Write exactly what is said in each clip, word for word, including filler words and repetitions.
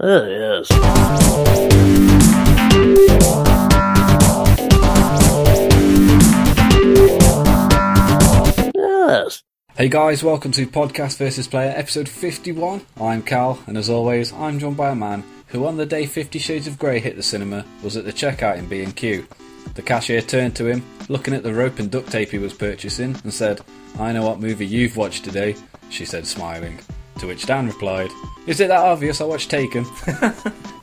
There he is. Yes. Hey guys, welcome to Podcast versus. Player, episode fifty-one. I'm Cal, and as always, I'm joined by a man who on the day Fifty Shades of Grey hit the cinema was at the checkout in B and Q. The cashier turned to him, looking at the rope and duct tape he was purchasing, and said, "I know what movie you've watched today," she said, smiling. To which Dan replied, "Is it that obvious? I watched Taken."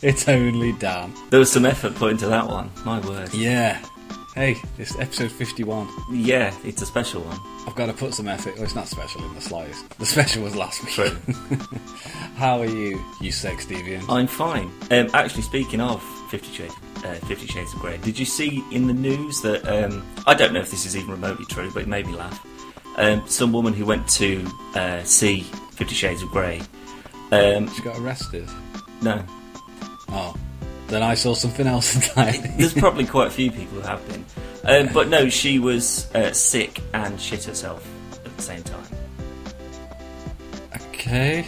It's only Dan. There was some effort put into that one, my word. Yeah. Hey, it's episode fifty-one. Yeah, it's a special one. I've got to put some effort. Well, it's not special in the slightest. The special was last week. True. How are you, you sex deviant? I'm fine. Um, actually, speaking of Fifty Shades, uh, Fifty Shades of Grey, did you see in the news that, um, I don't know if this is even remotely true, but it made me laugh, um, some woman who went to uh, see Fifty Shades of Grey... Um, she got arrested? No. Oh. Then I saw something else entirely. There's probably quite a few people who have been. Um, yeah. But no, she was uh, sick and shit herself at the same time. Okay.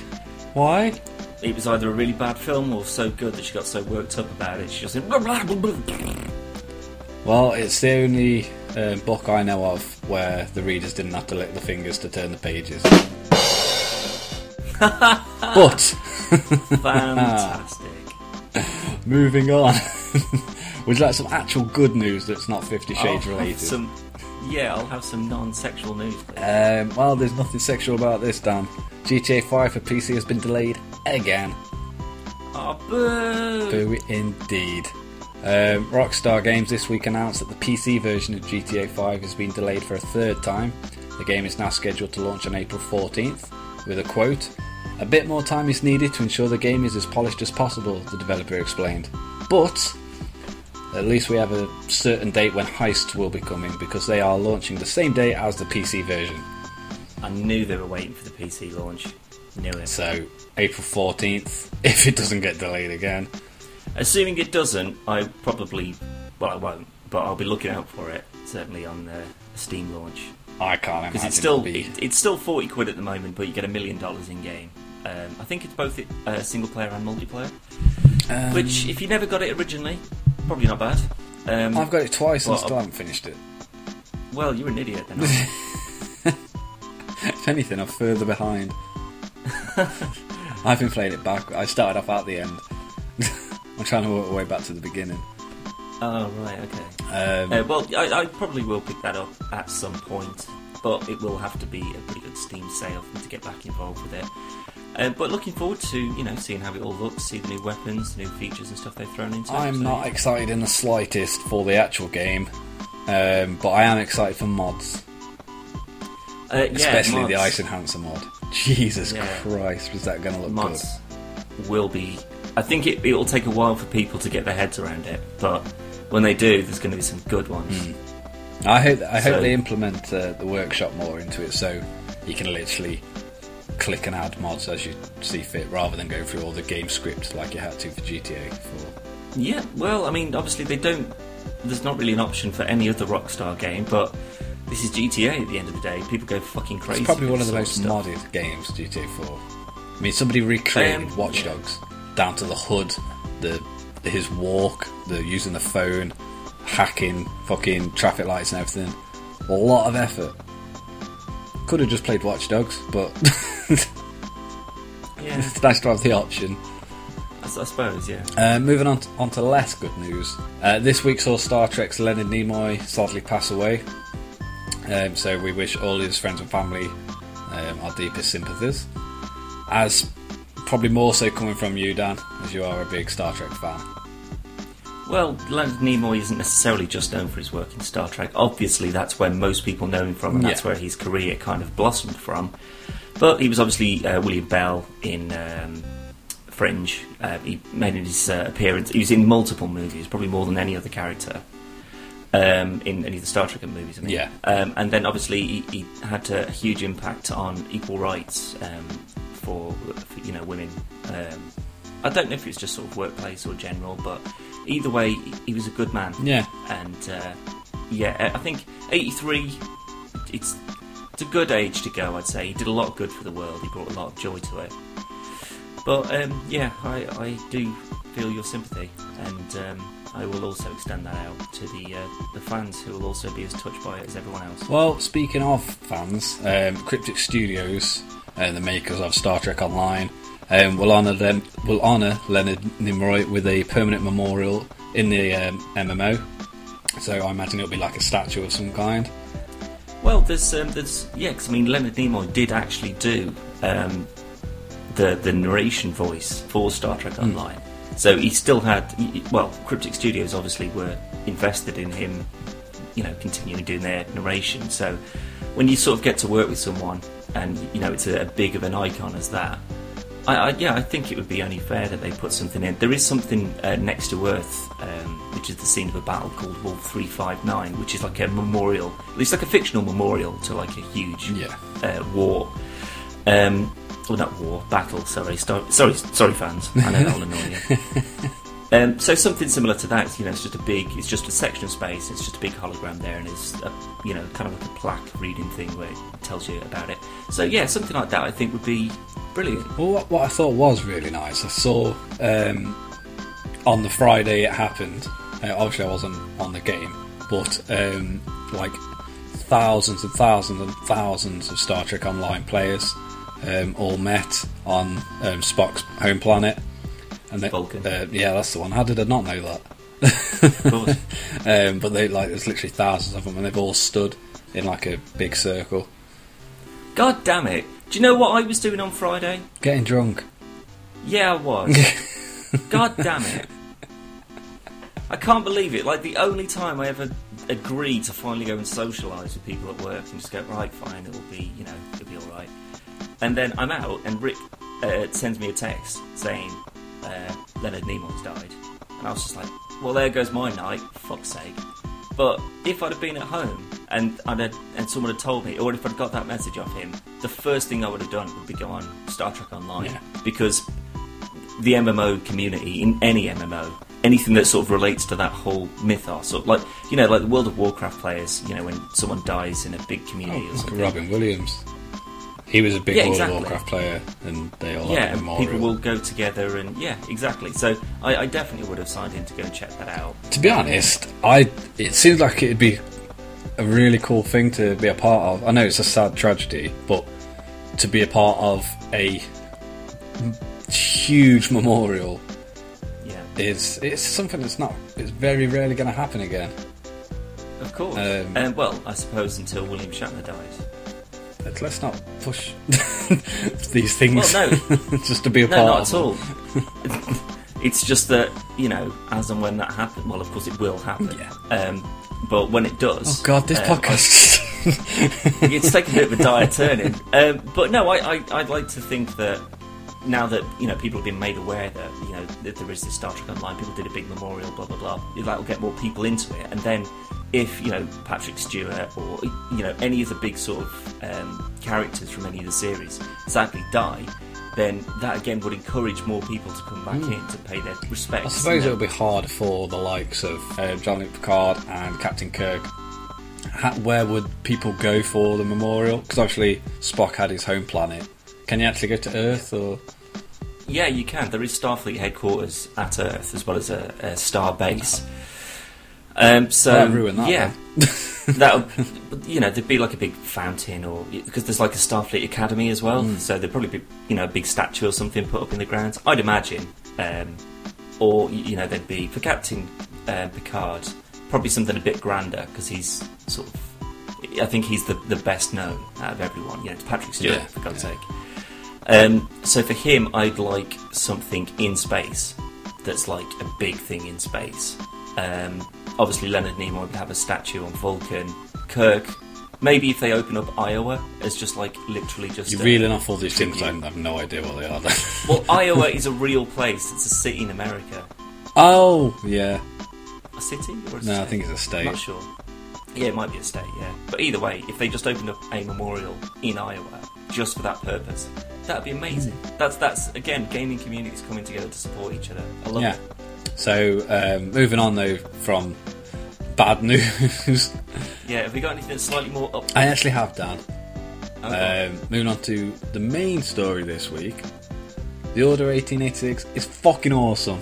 Why? It was either a really bad film or so good that she got so worked up about it, she just said... Well, it's the only uh, book I know of where the readers didn't have to lick the fingers to turn the pages. But... Fantastic. Moving on. Would you like some actual good news that's not Fifty Shades I'll related? Some, yeah, I'll have some non-sexual news, please. Um, well, there's nothing sexual about this, Dan. G T A five for P C has been delayed again. Oh, boo! Boo indeed. Um, Rockstar Games this week announced that the P C version of G T A five has been delayed for a third time. The game is now scheduled to launch on April fourteenth, with a quote... "A bit more time is needed to ensure the game is as polished as possible," the developer explained. "But at least we have a certain date when heists will be coming, because they are launching the same day as the P C version." I knew they were waiting for the P C launch. Knew it. So, April fourteenth, if it doesn't get delayed again. Assuming it doesn't, I probably... Well, I won't, but I'll be looking out for it, certainly on the Steam launch. I can't imagine it's still, be... it, it's still forty quid at the moment, but you get a million dollars in-game. Um, I think it's both uh, single-player and multiplayer. Um, Which, if you never got it originally, probably not bad. Um, I've got it twice well, and still haven't finished it. Well, you're an idiot then. If anything, I'm further behind. I've been playing it back. I started off at the end. I'm trying to work my way back to the beginning. Oh, right, okay. Um, uh, well, I, I probably will pick that up at some point, but it will have to be a pretty good Steam sale for me to get back involved with it. Uh, but looking forward to, you know, seeing how it all looks, see the new weapons, the new features and stuff they've thrown into it. I'm so. not excited in the slightest for the actual game, um, but I am excited for mods. Uh, yeah, Especially mods. The Ice Enhancer mod. Jesus yeah. Christ, was that going to look mods good? Will be... I think it will take a while for people to get their heads around it, but when they do, there's going to be some good ones. Mm. I hope I hope so, they implement uh, the workshop more into it, so you can literally... click and add mods as you see fit, rather than going through all the game script like you had to for G T A four. Yeah, well, I mean, obviously they don't... There's not really an option for any other Rockstar game, but this is G T A at the end of the day. People go fucking crazy. It's probably one of the most stuff. modded games, G T A four. I mean, somebody recreated um, Watch Dogs, yeah. down to the H U D, the his walk, the using the phone, hacking fucking traffic lights and everything. A lot of effort. Could have just played Watch Dogs, but yeah. It's nice to have the option. I, I suppose, yeah. Uh, moving on to, on to less good news. Uh, this week saw Star Trek's Leonard Nimoy sadly pass away. Um, so we wish all his friends and family um, our deepest sympathies. As probably more so coming from you, Dan, as you are a big Star Trek fan. Well, Leonard Nimoy isn't necessarily just known for his work in Star Trek. Obviously, that's where most people know him from, and that's yeah. where his career kind of blossomed from. But he was obviously uh, William Bell in um, Fringe. Uh, he made his uh, appearance... He was in multiple movies, probably more than any other character um, in any of the Star Trek movies, I mean. Yeah. Um, and then, obviously, he, he had a huge impact on equal rights um, for, for, you know, women. Um, I don't know if it's just sort of workplace or general, but... Either way, he was a good man. Yeah. And, uh, yeah, I think eighty-three, it's, it's a good age to go, I'd say. He did a lot of good for the world. He brought a lot of joy to it. But um, yeah, I, I do feel your sympathy, and um, I will also extend that out to the uh, the fans, who will also be as touched by it as everyone else. Well, speaking of fans, um, Cryptic Studios, uh, the makers of Star Trek Online, um, will honour them, will honour Leonard Nimoy with a permanent memorial in the um, M M O. So I imagine it'll be like a statue of some kind. Well, there's um, there's yeah, because I mean Leonard Nimoy did actually do um, the the narration voice for Star Trek Online. Mm. So he still had, well, Cryptic Studios obviously were invested in him, you know, continuing doing their narration. So when you sort of get to work with someone and, you know, it's a, a big of an icon as that, I, I, yeah, I think it would be only fair that they put something in. There is something uh, next to Earth, um, which is the scene of a battle called War three five nine, which is like a memorial, it's like a fictional memorial to like a huge yeah. uh, war. Um Well, not war, battle, sorry. Star- sorry, sorry, fans. I know that'll annoy you. Um, so something similar to that, you know, it's just a big, it's just a section of space, it's just a big hologram there, and it's, a, you know, kind of like a plaque reading thing where it tells you about it. So, yeah, something like that I think would be brilliant. Well, what, what I thought was really nice, I saw um, on the Friday it happened, uh, obviously I wasn't on the game, but, um, like, thousands and thousands and thousands of Star Trek Online players... Um, all met on um, Spock's home planet, and they, Vulcan. Uh, yeah, that's the one. How did I not know that? Of course. um, but they like there's literally thousands of them, and they've all stood in like a big circle. God damn it! Do you know what I was doing on Friday? Getting drunk. Yeah, I was. God damn it! I can't believe it. Like the only time I ever agreed to finally go and socialise with people at work and just go right, fine, it will be, you know, it'll be all right. And then I'm out, and Rick uh, sends me a text saying uh, Leonard Nimoy's died. And I was just like, well, there goes my night, for fuck's sake. But if I'd have been at home and I'd have, and someone had told me, or if I'd got that message off him, the first thing I would have done would be go on Star Trek Online. Yeah. Because the M M O community, in any M M O, anything that sort of relates to that whole mythos, or like, you know, like the World of Warcraft players, you know, when someone dies in a big community oh, or something. Robin Williams. He was a big yeah, World exactly. of Warcraft player, and they all yeah, had a memorial. People will go together, and yeah, exactly. So I, I definitely would have signed in to go and check that out. To be honest, I it seems like it'd be a really cool thing to be a part of. I know it's a sad tragedy, but to be a part of a huge memorial yeah. is it's something that's not it's very rarely going to happen again. Of course. Um, um, well, I suppose until William Shatner dies. Let's not push these things well, no. just to be a no, part of them. No, not at all. It's just that, you know, as and when that happens, well, of course it will happen. Yeah. Um, but when it does... Oh, God, this um, podcast... I, it's taking a bit of a dire turn in. Um, but no, I, I, I'd like to think that now that, you know, people have been made aware that, you know, that there is this Star Trek Online, people did a big memorial, blah, blah, blah, that'll get more people into it, and then... If, you know, Patrick Stewart or, you know, any of the big sort of um, characters from any of the series sadly die, then that again would encourage more people to come back mm. in to pay their respects. I suppose it'll be hard for the likes of uh, Jean-Luc Picard and Captain Kirk. Ha- where would people go for the memorial? Because obviously Spock had his home planet. Can you actually go to Earth or...? Yeah, you can. There is Starfleet headquarters at Earth as well as a, a star base. Oh. Um, so that'd ruin that, yeah, that'll you know there'd be like a big fountain, or because there's like a Starfleet Academy as well, mm. so there'd probably be you know a big statue or something put up in the grounds, I'd imagine, um, or you know there'd be for Captain uh, Picard probably something a bit grander because he's sort of I think he's the, the best known out of everyone, you know, to Patrick Stewart yeah, for God's yeah. sake. Um, so for him, I'd like something in space that's like a big thing in space. Um, obviously Leonard Nimoy would have a statue on Vulcan. Kirk, maybe if they open up Iowa as just like literally just you're a, reeling off all these things. I have no idea what they are. Well, Iowa is a real place. It's a city in America. Oh yeah, a city or a no state? I think it's a state. I'm not sure. Yeah, it might be a state. Yeah, but either way, if they just opened up a memorial in Iowa just for that purpose, that'd be amazing. mm. that's that's again gaming communities coming together to support each other. I love yeah. it. So, um, moving on though from bad news. Yeah, have we got anything slightly more up? I actually have, Dan. Oh, um, moving on to the main story this week. The Order eighteen eighty-six is fucking awesome.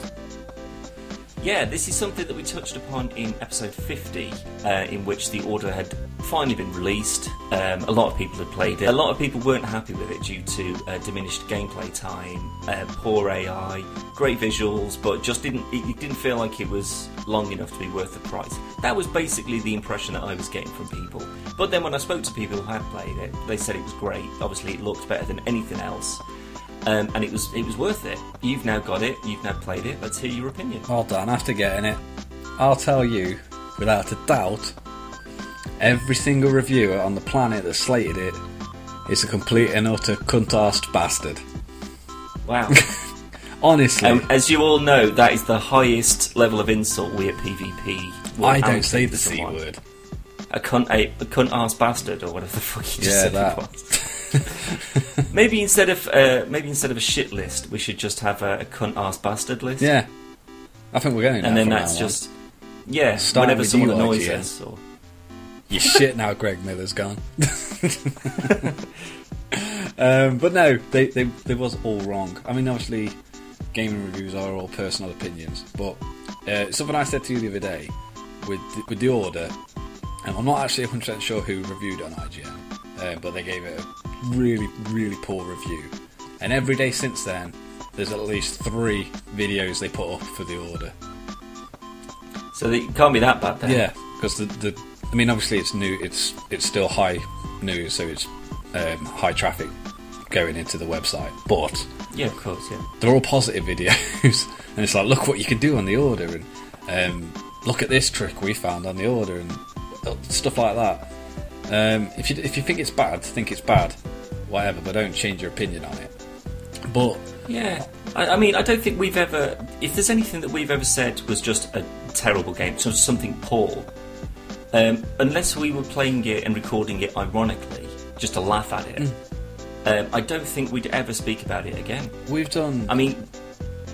Yeah, this is something that we touched upon in episode fifty, uh, in which The Order had finally been released. Um, a lot of people had played it. A lot of people weren't happy with it due to uh, diminished gameplay time, uh, poor A I, great visuals, but just didn't it didn't feel like it was long enough to be worth the price. That was basically the impression that I was getting from people. But then when I spoke to people who had played it, they said it was great. Obviously, it looked better than anything else. Um, and it was it was worth it. You've now got it. You've now played it. Let's hear your opinion. Well done. After getting it, I'll tell you, without a doubt, every single reviewer on the planet that slated it is a complete and utter cunt-arsed bastard. Wow. Honestly. Um, as you all know, that is the highest level of insult we at P V P will I don't say the C word. A cunt, a, a cunt-arsed bastard, or whatever the fuck you just yeah, said that. It was. maybe instead of uh, maybe instead of a shit list, we should just have a, a cunt ass bastard list. Yeah, I think we're going. And then that's just one. yeah. Start whenever someone annoys us, or you shit now, Greg Miller's gone. um, but no, they, they they was all wrong. I mean, obviously, gaming reviews are all personal opinions, but uh, something I said to you the other day with the, with the Order, and I'm not actually one hundred percent sure who reviewed on I G N, uh, but they gave it a really, really poor review. And every day since then, there's at least three videos they put up for The Order. So it can't be that bad then. Yeah, because the, the, I mean, obviously it's new, it's it's still high news, so it's um, high traffic going into the website. But yeah, of course, yeah, they're all positive videos, and it's like, look what you can do on The Order, and um, look at this trick we found on The Order, and stuff like that. Um, if you if you think it's bad, think it's bad. Whatever, but don't change your opinion on it. But yeah, I, I mean, I don't think we've ever. If there's anything that we've ever said was just a terrible game, so something poor, um, unless we were playing it and recording it ironically, just to laugh at it, mm. um, I don't think we'd ever speak about it again. We've done. I mean,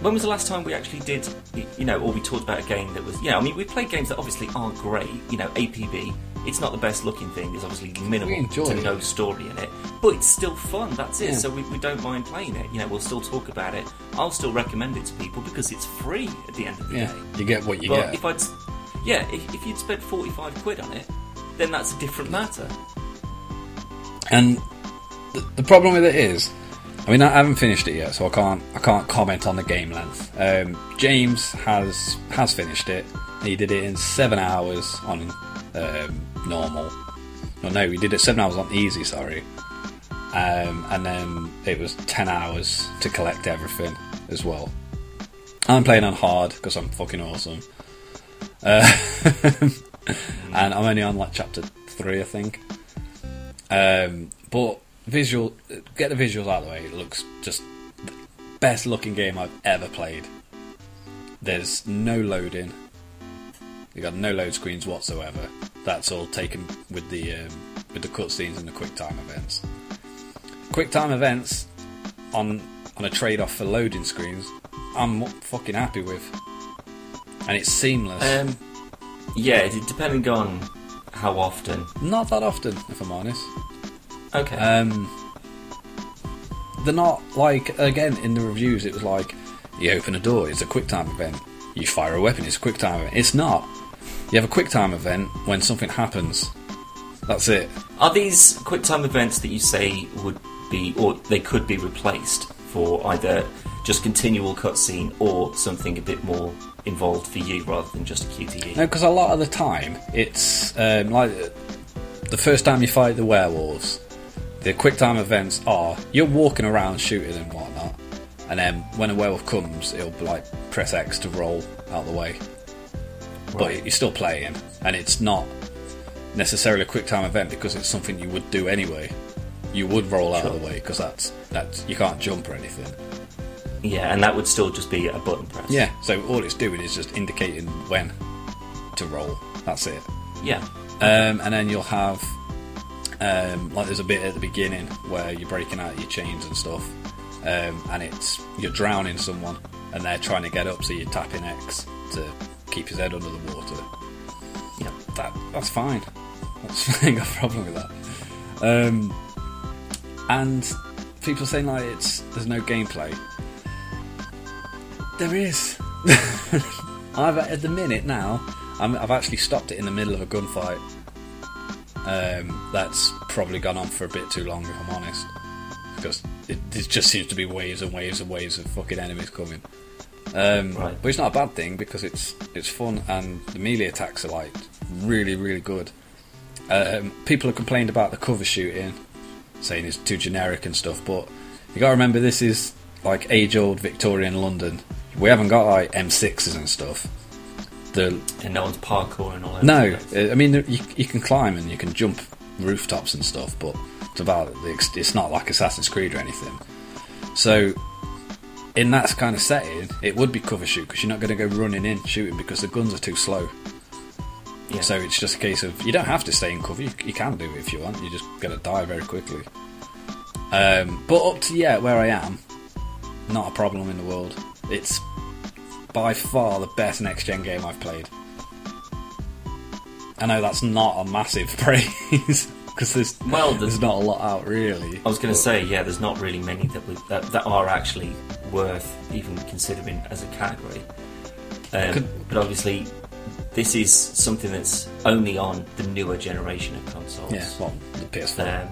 when was the last time we actually did, you know, or we talked about a game that was, yeah, I mean, we played games that obviously aren't great, you know, A P B. It's not the best looking thing, there's obviously minimal to it. No story in it, but it's still fun, that's it, yeah. So we, we don't mind playing it, you know, we'll still talk about it, I'll still recommend it to people because it's free at the end of the yeah, day. You get what you but get. If I'd, yeah, if, if you'd spent forty-five quid on it, then that's a different matter. And the, the problem with it is, I mean, I haven't finished it yet, so I can't I can't comment on the game length. Um, James has has finished it, he did it in seven hours on um, normal. No, no, he did it seven hours on easy, sorry. Um, and then it was ten hours to collect everything as well. I'm playing on hard because I'm fucking awesome. Uh, and I'm only on like chapter three, I think. Um, but visual, get the visuals out of the way. It looks just the best looking game I've ever played. There's no loading. You got no load screens whatsoever. That's all taken with the um, with the cutscenes and the quick time events. Quick time events on on a trade off for loading screens, I'm fucking happy with, and it's seamless. Um, yeah, depending on how often. Not that often, if I'm honest. Okay. Um, they're not like again in the reviews. It was like you open a door, it's a quick time event. You fire a weapon, it's a quick time event. It's not. You have a quick time event when something happens. That's it. Are these quick time events that you say would be, or they could be replaced for either just continual cutscene or something a bit more involved for you rather than just a Q T E? No, because a lot of the time it's um, like the first time you fight the werewolves, the quick time events are you're walking around shooting and whatnot, and then when a werewolf comes, it'll be like press X to roll out of the way. But you're still playing, and it's not necessarily a quick time event because it's something you would do anyway. You would roll out sure. of the way because that's that's you can't jump or anything. Yeah, and that would still just be a button press. Yeah, so all it's doing is just indicating when to roll. That's it. Yeah. Um, and then you'll have um, like there's a bit at the beginning where you're breaking out your chains and stuff, um, and it's you're drowning someone and they're trying to get up, so you're tapping X to keep his head under the water. Yeah, that that's fine. That's I ain't got a problem with that. Um, and people are saying like it's there's no gameplay. There is. I've at the minute now, I'm, I've actually stopped it in the middle of a gunfight. Um, that's probably gone on for a bit too long, if I'm honest. Because it, it just seems to be waves and waves and waves of fucking enemies coming. Um, right. But it's not a bad thing, because it's it's fun, and the melee attacks are like really, really good. Um, people have complained about the cover shooting, saying it's too generic and stuff, but you gotta remember this is like age-old Victorian London. We haven't got like M sixes and stuff. The, and no one's parkour and all that. No, I mean you, you can climb and you can jump rooftops and stuff, but it's about it's not like Assassin's Creed or anything. So in that kind of setting, it would be cover shoot, because you're not going to go running in shooting because the guns are too slow. Yeah. So it's just a case of you don't have to stay in cover. You, you can do it if you want. You're just going to die very quickly. Um, but up to yeah, where I am, not a problem in the world. It's by far the best next-gen game I've played. I know that's not a massive praise, because there's, well, the, there's not a lot out, really. I was going to say, yeah, there's not really many that, we, that that are actually worth even considering as a category. Um, could, but obviously, this is something that's only on the newer generation of consoles. Yeah, well, the P S four. Um,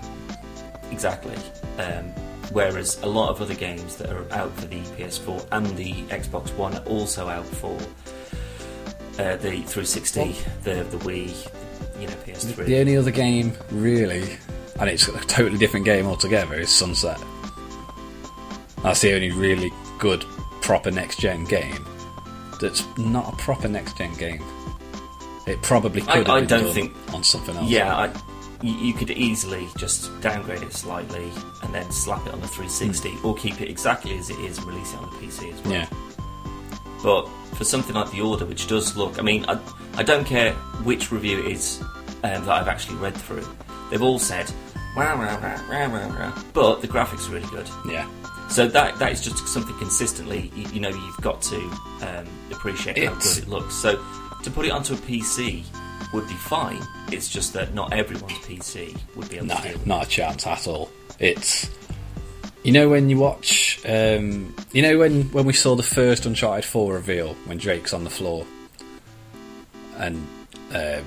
exactly. Um, whereas a lot of other games that are out for the P S four and the Xbox One are also out for uh, the three sixty, well, the, the Wii, you know, P S three. The only other game, really, and it's a totally different game altogether, is Sunset. That's the only really good, proper next-gen game that's not a proper next-gen game. It probably could I, have been I don't think, on something else. Yeah, I... You could easily just downgrade it slightly and then slap it on the three sixty, mm. or keep it exactly as it is and release it on the P C as well. Yeah. But for something like The Order, which does look... I mean, I, I don't care which review it is um, that I've actually read through. They've all said, wah, wah, wah, wah, wah, wah, but the graphics are really good. Yeah. So that that is just something consistently, you, you know, you've got to um, appreciate it's... how good it looks. So to put it onto a P C... would be fine. It's just that not everyone's P C would be able no, to deal with. No, not a chance at all. It's you know when you watch, um, you know when when we saw the first Uncharted four reveal when Drake's on the floor, and uh,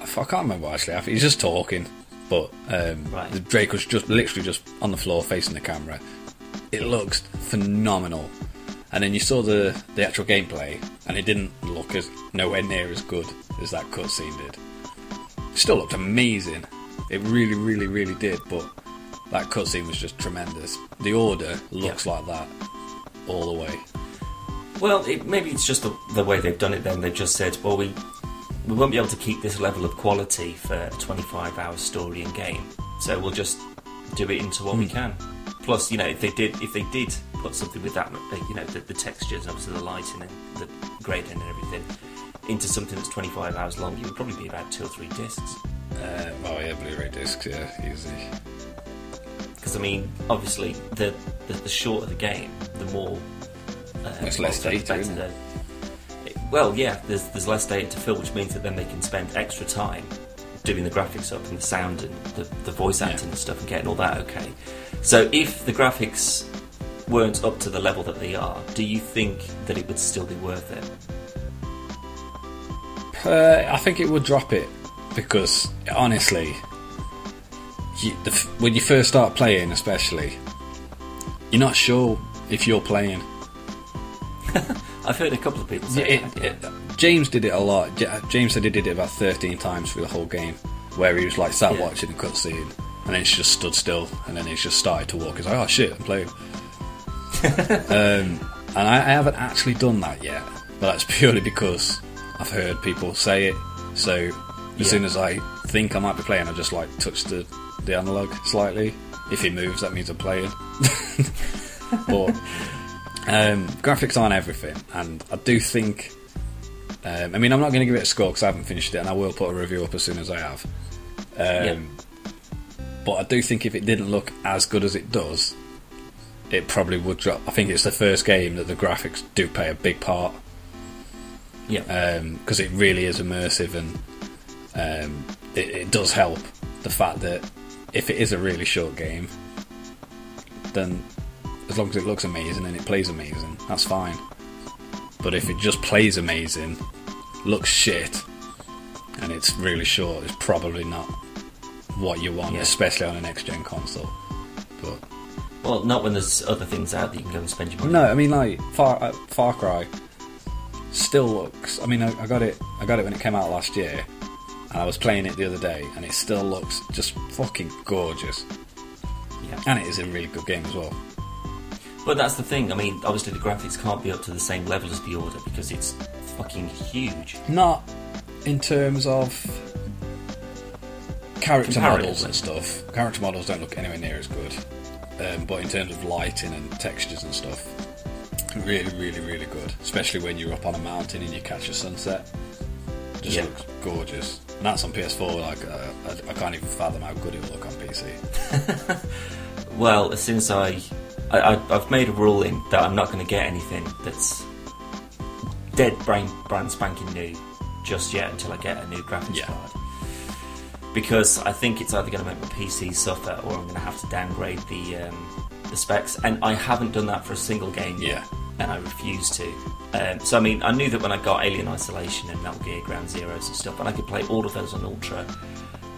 I can't remember actually. He's just talking, but um, right. Drake was just literally just on the floor facing the camera. It looks phenomenal. And then you saw the, the actual gameplay, and it didn't look as nowhere near as good as that cutscene did. It still looked amazing. It really, really, really did, but that cutscene was just tremendous. The Order looks yep. like that all the way. Well, it, maybe it's just the, the way they've done it then. They've just said, well, we, we won't be able to keep this level of quality for a twenty-five hour story and game, so we'll just do it into what mm. we can. Plus, you know, if they did, if they did put something with that, you know, the, the textures and obviously the lighting and the grading and everything into something that's twenty-five hours long, it would probably be about two or three discs. Uh, oh yeah, Blu-ray discs, yeah, easy. Because I mean, obviously, the, the the shorter the game, the more uh, it's less data. Isn't it? It, well, yeah, there's there's less data to fill, which means that then they can spend extra time doing the graphics up and the sound and the, the voice acting yeah. and stuff and getting all that okay. So if the graphics weren't up to the level that they are, do you think that it would still be worth it? Uh, I think it would drop it, because honestly, you, the, when you first start playing especially, you're not sure if you're playing. I've heard a couple of people say it, that. Yeah. It, James did it a lot. James said he did it about thirteen times through the whole game, where he was like sat yeah. watching the cutscene, and then he just stood still, and then he just started to walk. He's like, oh shit, I'm playing. um, and I, I haven't actually done that yet, but that's purely because I've heard people say it. So as yeah. soon as I think I might be playing, I just like touch the, the analog slightly. If he moves, that means I'm playing. But um, graphics aren't everything, and I do think. Um, I mean, I'm not going to give it a score because I haven't finished it, and I will put a review up as soon as I have. Um, yeah. But I do think if it didn't look as good as it does, it probably would drop. I think it's the first game that the graphics do play a big part. Yeah. Because um, it really is immersive, and um, it, it does help the fact that if it is a really short game, then as long as it looks amazing and it plays amazing, that's fine. But if it just plays amazing, looks shit, and it's really short, it's probably not what you want, yeah. Especially on a next-gen console. But well, not when there's other things out that you can go and spend your money no, on. No, I mean, like, Far, uh, Far Cry still looks... I mean, I, I got it I got it when it came out last year, and I was playing it the other day, and it still looks just fucking gorgeous. Yeah. And it is a really good game as well. But that's the thing, I mean, obviously the graphics can't be up to the same level as The Order because it's fucking huge. Not in terms of character models and stuff. Character models don't look anywhere near as good. Um, but in terms of lighting and textures and stuff, really, really, really good. Especially when you're up on a mountain and you catch a sunset. Just yeah. looks gorgeous. And that's on P S four, like, uh, I, I can't even fathom how good it will look on P C. Well, since I... I, I've made a ruling that I'm not going to get anything that's dead brain, brand spanking new just yet until I get a new graphics yeah. card. Because I think it's either going to make my P C suffer or I'm going to have to downgrade the um, the specs. And I haven't done that for a single game yet. Yeah. And I refuse to. Um, so, I mean, I knew that when I got Alien Isolation and Metal Gear Ground Zeroes and stuff, and I could play all of those on Ultra,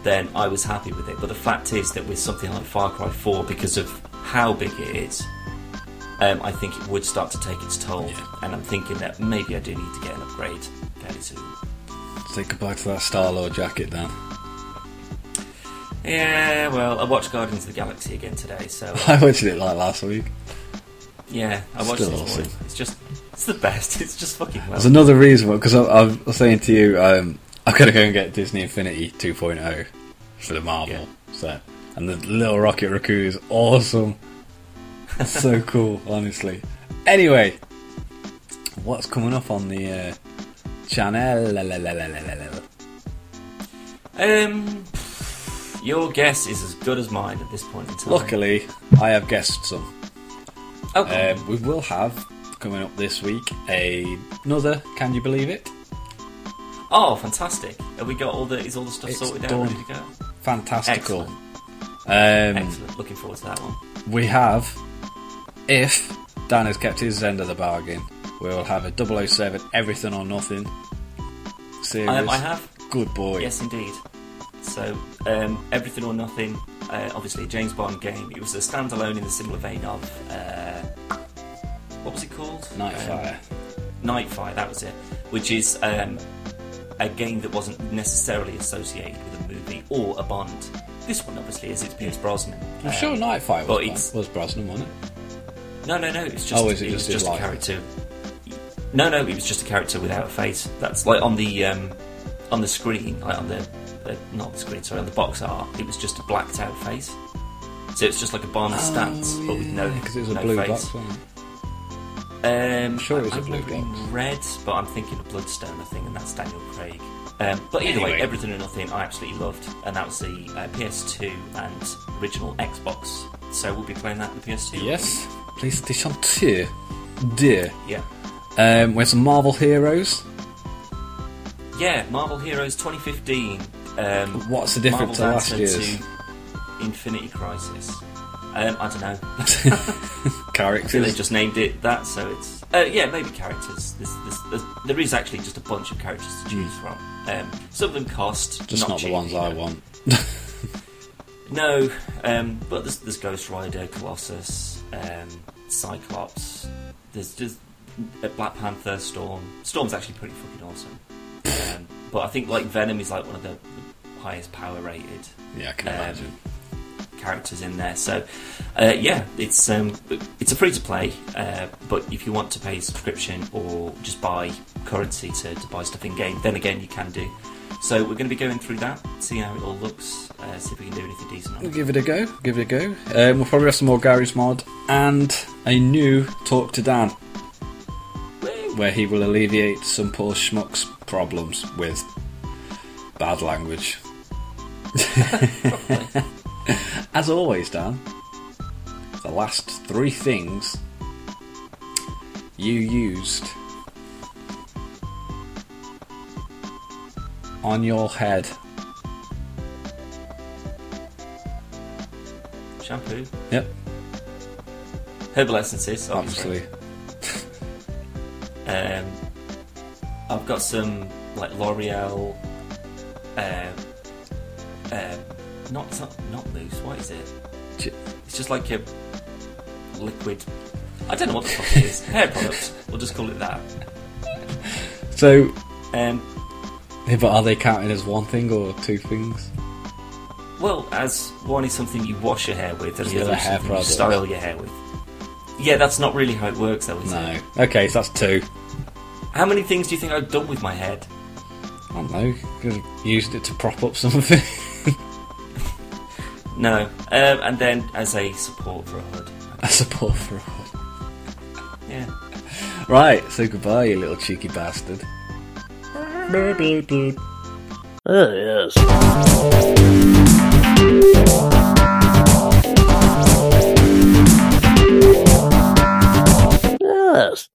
then I was happy with it. But the fact is that with something like Far Cry four, because of how big it is, um, I think it would start to take its toll. Yeah. And I'm thinking that maybe I do need to get an upgrade fairly soon. Say goodbye to that Star-Lord jacket, Dan. Yeah, well, I watched Guardians of the Galaxy again today, so... Uh, I watched it, like, last week. Yeah, I watched Still it this morning. Awesome. It's just... It's the best. It's just fucking well. There's another reason, because I, I was saying to you, um, I've got to go and get Disney Infinity two point oh for the Marvel yeah. set. And the little Rocket Raccoon is awesome. It's so cool, honestly. Anyway, what's coming up on the uh, channel? La, la, la, la, la, la. Um, your guess is as good as mine at this point in time. Luckily, I have guessed some. Okay. Um, we will have, coming up this week, a, another Can You Believe It? Oh, fantastic. Have we got all the, is all the stuff it's sorted done. Out ready to go? Fantastical. Excellent. Um, Excellent, looking forward to that one. We have, if Dan has kept his end of the bargain, we will have a double oh seven Everything or Nothing series. Um, I have. Good boy. Yes, indeed. So, um, Everything or Nothing, uh, obviously a James Bond game. It was a standalone in the similar vein of, uh, what was it called? Nightfire. Um, Nightfire, that was it. Which is um, a game that wasn't necessarily associated with a movie or a Bond. This one, obviously, is it's Pierce Brosnan. I'm um, sure Nightfire was, was Brosnan, wasn't it? No, no, no. It was just, oh, is it it just, was just a character. No, no, it was just a character without a face. That's like on the um, on the screen, like on the uh, not the screen, sorry, on the box art. It was just a blacked out face. So it's just like a Bond oh, stance, yeah, but with no because it was no a blue face. Box, wasn't it? Um, I'm sure it was I, a blue box. Red, but I'm thinking of Bloodstone, I think, and that's Daniel Craig. Um, but either anyway. way, Everything or Nothing I absolutely loved, and that was the uh, P S two and original Xbox. So we'll be playing that with the P S two. Yes, PlayStation two. Dear. Yeah. Um, we have some Marvel Heroes. Yeah, Marvel Heroes twenty fifteen. Um, What's the difference Marvel's to last year's? Infinity Crisis. Um, I don't know. Characters. I think they just named it that, so it's uh, yeah, maybe characters. There's, there's, there's, there is actually just a bunch of characters to choose mm. from. Um, some of them cost just not, not cheap, the ones you know. I want. No, um, but there's, there's Ghost Rider, Colossus, um, Cyclops. There's just uh, Black Panther, Storm. Storm's actually pretty fucking awesome. Um, but I think like Venom is like one of the, the highest power rated. Yeah, I can um, imagine. Characters in there, so uh, yeah, it's um, it's a free to play. Uh, but if you want to pay a subscription or just buy currency to, to buy stuff in game, then again you can do. So we're going to be going through that, see how it all looks, uh, see if we can do anything decent. On we'll it. Give it a go. Give it a go. Um, we'll probably have some more Gary's Mod and a new Talk to Dan, where he will alleviate some poor schmuck's problems with bad language. Probably. As always, Dan, the last three things you used on your head. Shampoo. Yep. Her licenses, obviously. um, I've got some like L'Oreal. Uh, uh, not it's not not mousse. What is it? It's just like a liquid. I don't know what the fuck it is. Hair product. We'll just call it that. So, um, yeah, but are they counting as one thing or two things? Well, as one is something you wash your hair with, and yeah, the other is hair something product. You style your hair with. Yeah, that's not really how it works, though, is no. it? No. Okay, so that's two. How many things do you think I've done with my head? I don't know. Could have used it to prop up something. No. Um, and then as a support for a hood. A support for a hood. Yeah. Right, so goodbye, you little cheeky bastard. Oh, yes. Yes.